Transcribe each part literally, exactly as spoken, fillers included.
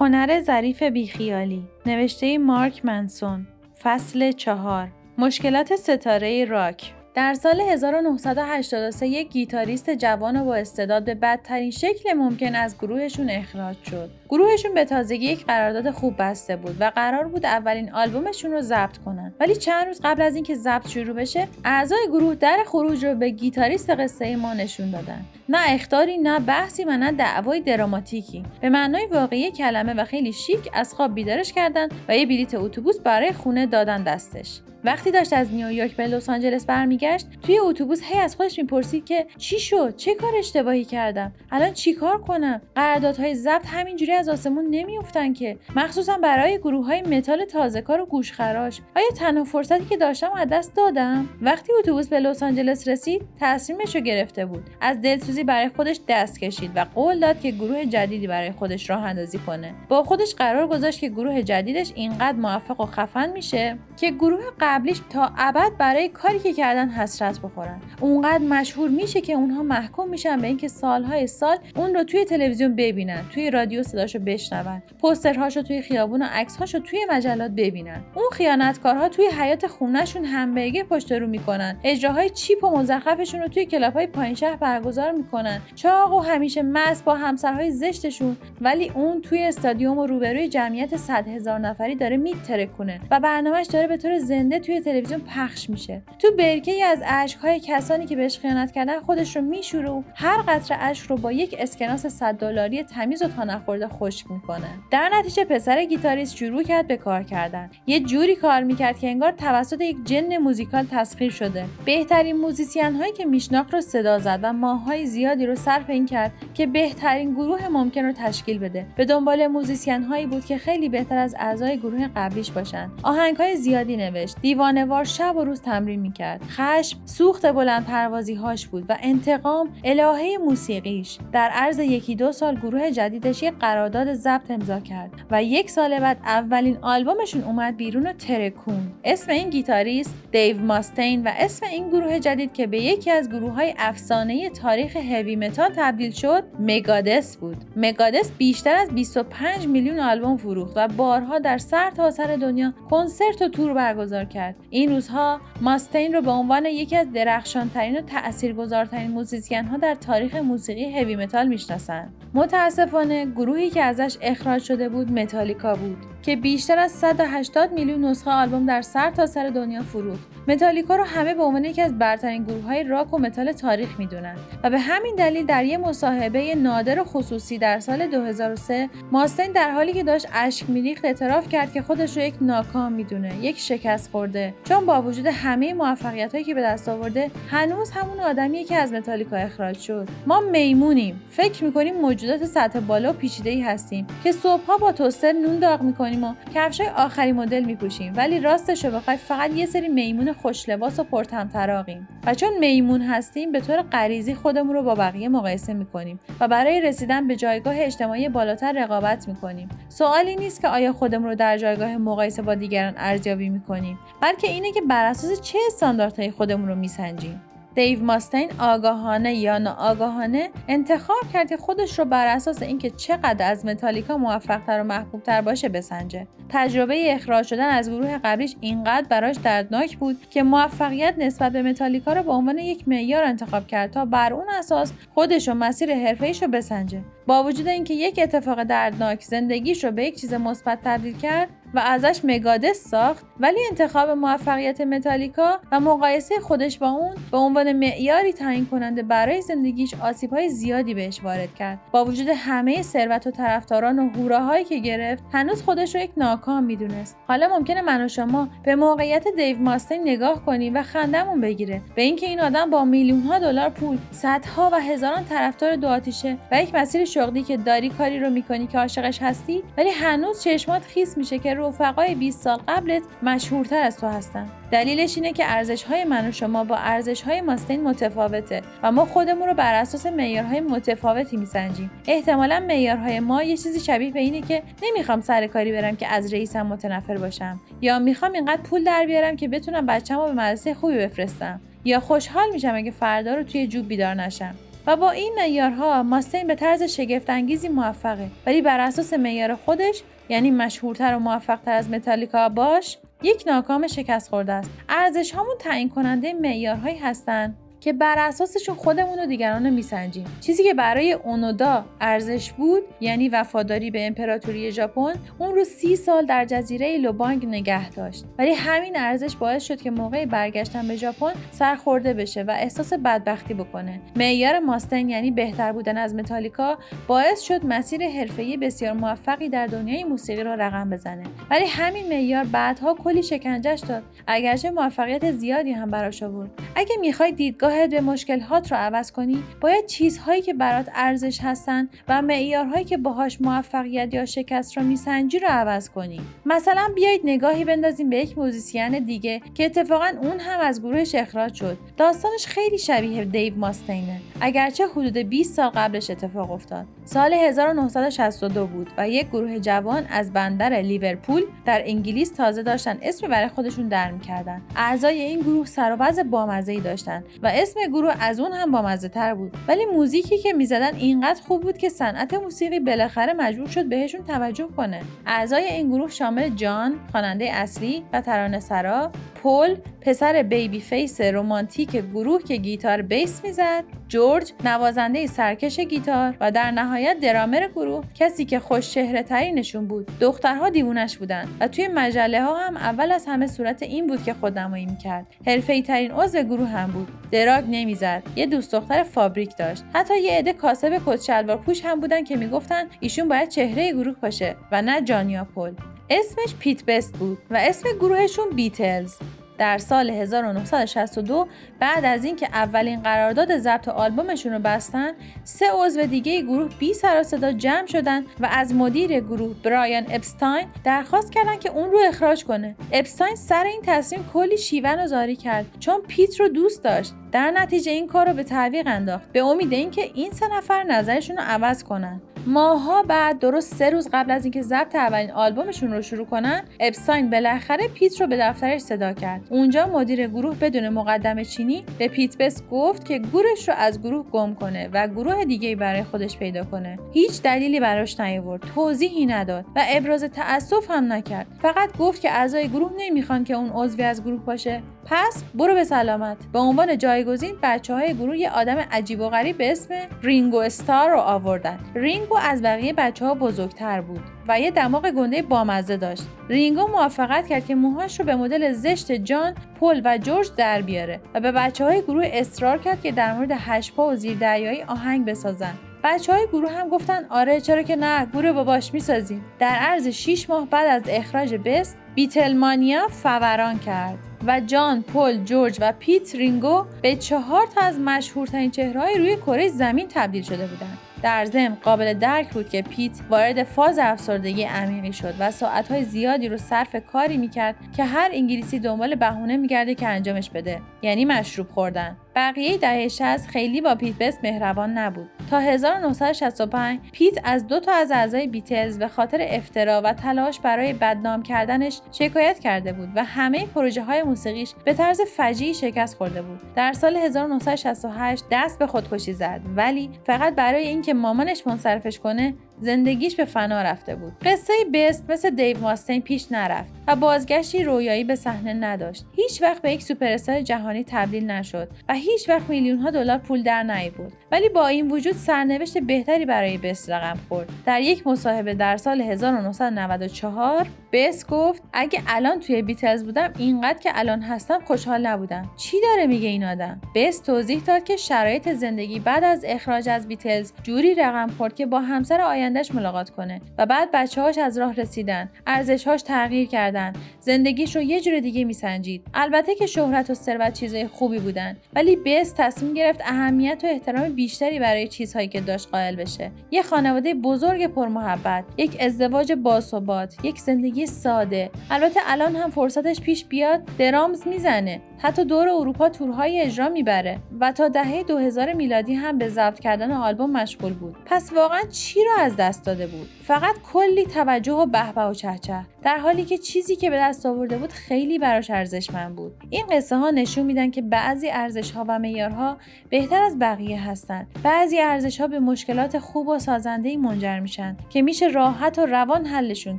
هنر ظریف بیخیالی، نوشته مارک منسون، فصل چهار، مشکلات ستاره راک. در سال هزار و نهصد و هشتاد و سه یک گیتاریست جوان و با استعداد به بدترین شکل ممکن از گروهشون اخراج شد. گروهشون به تازگی یک قرارداد خوب بسته بود و قرار بود اولین آلبومشون رو ضبط کنن. ولی چند روز قبل از اینکه ضبط شروع بشه، اعضای گروه در خروج رو به گیتاریست قصه ما نشون دادن. نه اخطاری، نه بحثی و نه دعوای دراماتیکی. به معنای واقعی کلمه و خیلی شیک از خواب بیدارش کردن و یه بلیت اتوبوس برای خونه دادن دستش. وقتی داشت از نیویورک به لس آنجلس برمیگشت، توی اتوبوس هی از خودش میپرسید که چی شد؟ چه کار اشتباهی کردم؟ الان چی کار کنم؟ قراردادهای ضبط همینجوری از آسمون نمیافتن که، مخصوصا برای گروههای متال تازه‌کار و گوشخراش. آیا تنها فرصتی که داشتم از دست دادم؟ وقتی اتوبوس به لس آنجلس رسید، تصمیمش رو گرفته بود. از دلسوزی برای خودش دست کشید و قول داد که گروه جدیدی برای خودش راه اندازی کنه. با خودش قرار گذاشت که گروه جدیدش اینقدر موفق و خفن میشه که گروه قبلیش تا ابد برای کاری که کردن حسرت بخورن. اونقدر مشهور میشه که اونها محکوم میشن به اینکه سالهای سال اون رو توی تلویزیون ببینن، توی رادیو صداشو بشنون، پوسترهاشو توی خیابون و عکسهاشو توی مجلات ببینن. اون خیانتکارها توی حیاط خونهشون همبرگر پشت رو میکنن، اجراهای چیپ و مزخرفشون رو توی کلاب‌های پایین شهر برگزار میکنن، چاق و همیشه مست با همسرهای زشتشون. ولی اون توی استادیوم و روبروی جمعیت صد هزار نفری داره میترکونه و برنامه‌اش داره به طور زنده توی تلویزیون پخش میشه. تو برکه‌ای از اشک‌های کسانی که بهش خیانت کردن خودش رو میشوره و هر قطره اشک رو با یک اسکناس صد دلاری تمیز و تا نخورده خشک میکنه. در نتیجه پسر گیتاریست شروع کرد به کار کردن. یه جوری کار میکرد که انگار توسط یک جن موزیکال تسخیر شده. بهترین موزیسین‌هایی که میشناخت رو صدا زد و ماه‌های زیادی رو صرف این کرد که بهترین گروه ممکن رو تشکیل بده. به دنبال موزیسین‌هایی بود که خیلی بهتر از اعضای گروه قبلیش باشن. آهنگ‌های زیادی نوشت. دیوانه‌وار شب و روز تمرین می‌کرد. خشم سوخت بلندپروازی‌هاش بود و انتقام الهه موسیقیش. در عرض یکی دو سال گروه جدیدش یک قرارداد ضبط امضا کرد و یک سال بعد اولین آلبومشون اومد بیرون و ترکون. اسم این گیتاریست دیو ماستین و اسم این گروه جدید که به یکی از گروه‌های افسانه‌ای تاریخ هوی متال تبدیل شد، مگادث بود. مگادث بیشتر از بیست و پنج میلیون آلبوم فروخت و بارها در سرتاسر دنیا کنسرت و تور برگزار کرد. این روزها ماستین رو به عنوان یکی از درخشانترین و تأثیرگذارترین موزیسین‌ها در تاریخ موسیقی هوی متال میشناسن. متاسفانه گروهی که ازش اخراج شده بود متالیکا بود که بیشتر از صد و هشتاد میلیون نسخه آلبوم در سرتاسر دنیا فروخت. متالیکا رو همه به عنوان یکی از برترین گروه‌های راک و متال تاریخ میدونن و به همین دلیل در یک مصاحبه نادر و خصوصی در سال دو هزار و سه ماستین در حالی که داشت اشک می‌ریخت اعتراف کرد که خودش رو یک ناکام میدونه، یک شکست خورده، چون با وجود همه موفقیتایی که به دست آورده هنوز همون آدمیه که از متالیکا اخراج شد. ما میمونیم، فکر می‌کنیم موجودات سطح بالا و پیچیده‌ای هستیم که صبح‌ها با توستر نون داغ می‌کنیم و کفشای آخرین مدل می‌پوشیم، ولی راستش رو بخوای فقط یه سری میمون خوش لباس و پرطمطراقیم و چون میمون هستیم به طور غریزی خودمون رو با بقیه مقایسه می‌کنیم و برای رسیدن به جایگاه اجتماعی بالاتر رقابت می‌کنیم. سوالی نیست که آیا خودمون رو در جایگاه مقایسه با دیگران ارزیابی می‌کنیم، بلکه اینه که بر اساس چه استانداردهای خودمون رو میسنجیم. دیو ماستین آگاهانه یا ناآگاهانه انتخاب کرد که خودش رو بر اساس اینکه چقدر از متالیکا موفق‌تر و محبوب‌تر باشه بسنجه. تجربه اخراج شدن از گروه قبلیش اینقدر براش دردناک بود که موفقیت نسبت به متالیکا رو به عنوان یک معیار انتخاب کرد تا بر اون اساس خودش و مسیر حرفه‌ایش رو بسنجه. با وجود اینکه یک اتفاق دردناک زندگیش رو به یک چیز مثبت تبدیل کرد و ازش مگادث ساخت، ولی انتخاب موفقیت متالیکا و مقایسه خودش با اون به عنوان معیاری تعیین کننده برای زندگیش آسیب‌های زیادی بهش وارد کرد. با وجود همه ثروت و طرفداران و هوراهایی که گرفت، هنوز خودش رو یک ناکام میدونست. حالا ممکنه من و شما به موقعیت دیو ماستین نگاه کنیم و خندمون بگیره، به اینکه این آدم با میلیون‌ها دلار پول، صدها و هزاران طرفدار دو آتیشه و یک مسیر شغلی که داری کاری رو می‌کنی که عاشقش هستی، ولی هنوز چشمات خیس میشه که رفقای بیست سال قبلت مشهورتر از تو هستن. دلیلش اینه که ارزش‌های من و شما با ارزش‌های ماستین متفاوته و ما خودمون رو بر اساس معیارهای متفاوتی میسنجیم. احتمالاً معیارهای ما یه چیزی شبیه به اینه که نمیخوام سر کاری برم که از رئیسم متنفر باشم، یا میخوام اینقدر پول در بیارم که بتونم بچه‌مو به مدرسه خوبی بفرستم، یا خوشحال میشم اگه فردا رو توی جوب بیدار نشم. و با این معیارها ماستین به طرز شگفت‌انگیزی موفقه، ولی بر اساس معیار خودش، یعنی مشهورتر و موفق‌تر از متالیکا باش، یک ناکام شکست خورده است. ارزش‌هامون تعیین کننده معیارهایی هستند که بر اساسشون خودمون و دیگران رو میسنجیم. چیزی که برای اونودا ارزش بود، یعنی وفاداری به امپراتوری ژاپن، اون رو سی سال در جزیره لوبانگ نگه داشت. ولی همین ارزش باعث شد که موقع برگشتن به ژاپن سرخورده بشه و احساس بدبختی بکنه. معیار ماستین، یعنی بهتر بودن از متالیکا، باعث شد مسیر حرفه‌ای بسیار موفقی در دنیای موسیقی رو رقم بزنه. ولی همین معیار بعدها کلی شکنجهش داد، اگرچه موفقیت زیادی هم براش آورد. اگه می‌خوای دیدگاه به مشکلات رو عوض کنی، باید چیزهایی که برات ارزش هستن و معیارهایی که باهاش موفقیت یا شکست رو میسنجی رو عوض کنی. مثلا بیایید نگاهی بندازیم به یک موزیسین دیگه که اتفاقا اون هم از گروهش اخراج شد. داستانش خیلی شبیه دیو ماستینه، اگرچه حدود بیست سال قبلش اتفاق افتاد. سال هزار و نهصد و شصت و دو بود و یک گروه جوان از بندر لیورپول در انگلیس تازه داشتن اسم برای خودشون در می‌کردن. اعضای این گروه سر و وضع بامزه‌ای داشتن و اسم گروه از اون هم بامزه تر بود، ولی موزیکی که میزدن اینقدر خوب بود که صنعت موسیقی بالاخره مجبور شد بهشون توجه کنه. اعضای این گروه شامل جان، خواننده اصلی و ترانه‌سرا، پول، پسر بیبی فیس رمانتیک گروه که گیتار بیس میزد، جورج، نوازنده سرکش گیتار، و در نهایت درامر گروه، کسی که خوش چهره ترینشون بود. دخترها دیوونش بودن و توی مجله ها هم اول از همه صورت این بود که خودنمایی میکرد. حرفه‌ای ترین عضو گروه هم بود. دراگ نمیزد. یه دوست دختر فابریک داشت. حتی یه عده کاسب کت شلوار پوش هم بودن که میگفتن ایشون باید چهره گروه باشه و نه جان یا پول. اسمش پیت بست بود و اسم گروهشون بیتلز. در سال هزار و نهصد و شصت و دو بعد از اینکه اولین قرارداد ضبط آلبومشون رو بستن، سه عضو دیگه گروه بی سر و صدا جمع شدن و از مدیر گروه برایان اپستاین درخواست کردن که اون رو اخراج کنه. اپستاین سر این تصمیم کلی شیون و زاری کرد، چون پیت رو دوست داشت. در نتیجه این کار رو به تعویق انداخت به امید اینکه این سه نفر نظرشون رو عوض کنن. ماها بعد، درست سه روز قبل از اینکه ضبط اولین آلبومشون رو شروع کنن، اپستاین بالاخره پیت رو به دفترش صدا کرد. اونجا مدیر گروه بدون مقدمه چینی به پیت بست گفت که گورش رو از گروه گم کنه و گروه دیگه‌ای برای خودش پیدا کنه. هیچ دلیلی براش نیاورد، توضیحی نداد و ابراز تأسف هم نکرد. فقط گفت که اعضای گروه نمیخوان که اون عضوی از گروه باشه، پس برو به سلامت. به عنوان جایگزین، بچه‌های گروه یه آدم عجیب و غریب به اسم رینگو استار رو آوردن. رینگو از بقیه بچه‌ها بزرگتر بود و یه دماغ گنده بامزه داشت. رینگو موافقت کرد که موهاش رو به مدل زشت جان، پل و جورج در بیاره و به بچه‌های گروه اصرار کرد که در مورد هشت‌پا و زیردریایی آهنگ بسازن. بچه‌های گروه هم گفتن آره، چرا که نه، گروه باباش می‌سازیم. در عرض شش ماه بعد از اخراج بست، بیتلمانیا فوران کرد و جان، پول، جورج و پیت رینگو به چهار تا از مشهورترین چهره‌های روی کره زمین تبدیل شده بودند. در ضمن قابل درک بود که پیت وارد فاز افسردگی عمیقی شد و ساعت‌های زیادی رو صرف کاری می‌کرد که هر انگلیسی دنبال بهونه می‌گرده که انجامش بده، یعنی مشروب خوردن. بقیه دهه شصت خیلی با پیت بست مهربان نبود. تا هزار و نهصد و شصت و پنج پیت از دو تا از اعضای بیتلز به خاطر افترا و تلاش برای بدنام کردنش شکایت کرده بود و همه پروژه‌های موسیقیش به طرز فجیعی شکست خورده بود. در سال هزار و نهصد و شصت و هشت دست به خودکشی زد، ولی فقط برای اینکه مامانش منصرفش کنه، زندگیش به فنا رفته بود. قصه بست مثل دیو ماستین پیش نرفت و بازگشتی رویایی به صحنه نداشت. هیچ وقت به یک سوپر استار جهانی تبدیل نشد و هیچ وقت میلیون ها دلار پول در نیاورد. ولی با این وجود سرنوشت بهتری برای بست رقم خورد. در یک مصاحبه در سال هزار و نهصد و نود و چهار بست گفت اگه الان توی بیتلز بودم، اینقدر که الان هستم خوشحال نبودم. چی داره میگه این آدم؟ بست توضیح داد که شرایط زندگی بعد از اخراج از بیتلز جوری رقم خورد که با همسر آیا اندش ملاقات کنه و بعد بچه‌هاش از راه رسیدن، ارزش‌هاش تغییر کردن، زندگیش رو یه جور دیگه میسنجید. البته که شهرت و ثروت چیزای خوبی بودن، ولی بست تصمیم گرفت اهمیت و احترام بیشتری برای چیزهایی که داشت قائل بشه. یه خانواده بزرگ پرمحبت، یک ازدواج باثبات، یک زندگی ساده. البته الان هم فرصتش پیش بیاد درامز میزنه، حتی دور اروپا تورهای اجرا میبره و تا دهه دو هزار میلادی هم به ضبط کردن آلبوم مشغول بود. پس واقعاً چی رو از از دست داده بود. فقط کلی توجه و بهبه و چهچه، در حالی که چیزی که به دست آورده بود خیلی براش ارزشمند بود. این قصه ها نشون میدن که بعضی ارزش ها و معیارها بهتر از بقیه هستند. بعضی ارزش ها به مشکلات خوب و سازنده‌ای منجر میشن که میشه راحت و روان حلشون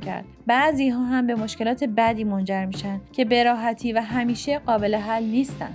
کرد. بعضی ها هم به مشکلات بدی منجر میشن که به راحتی و همیشه قابل حل نیستن.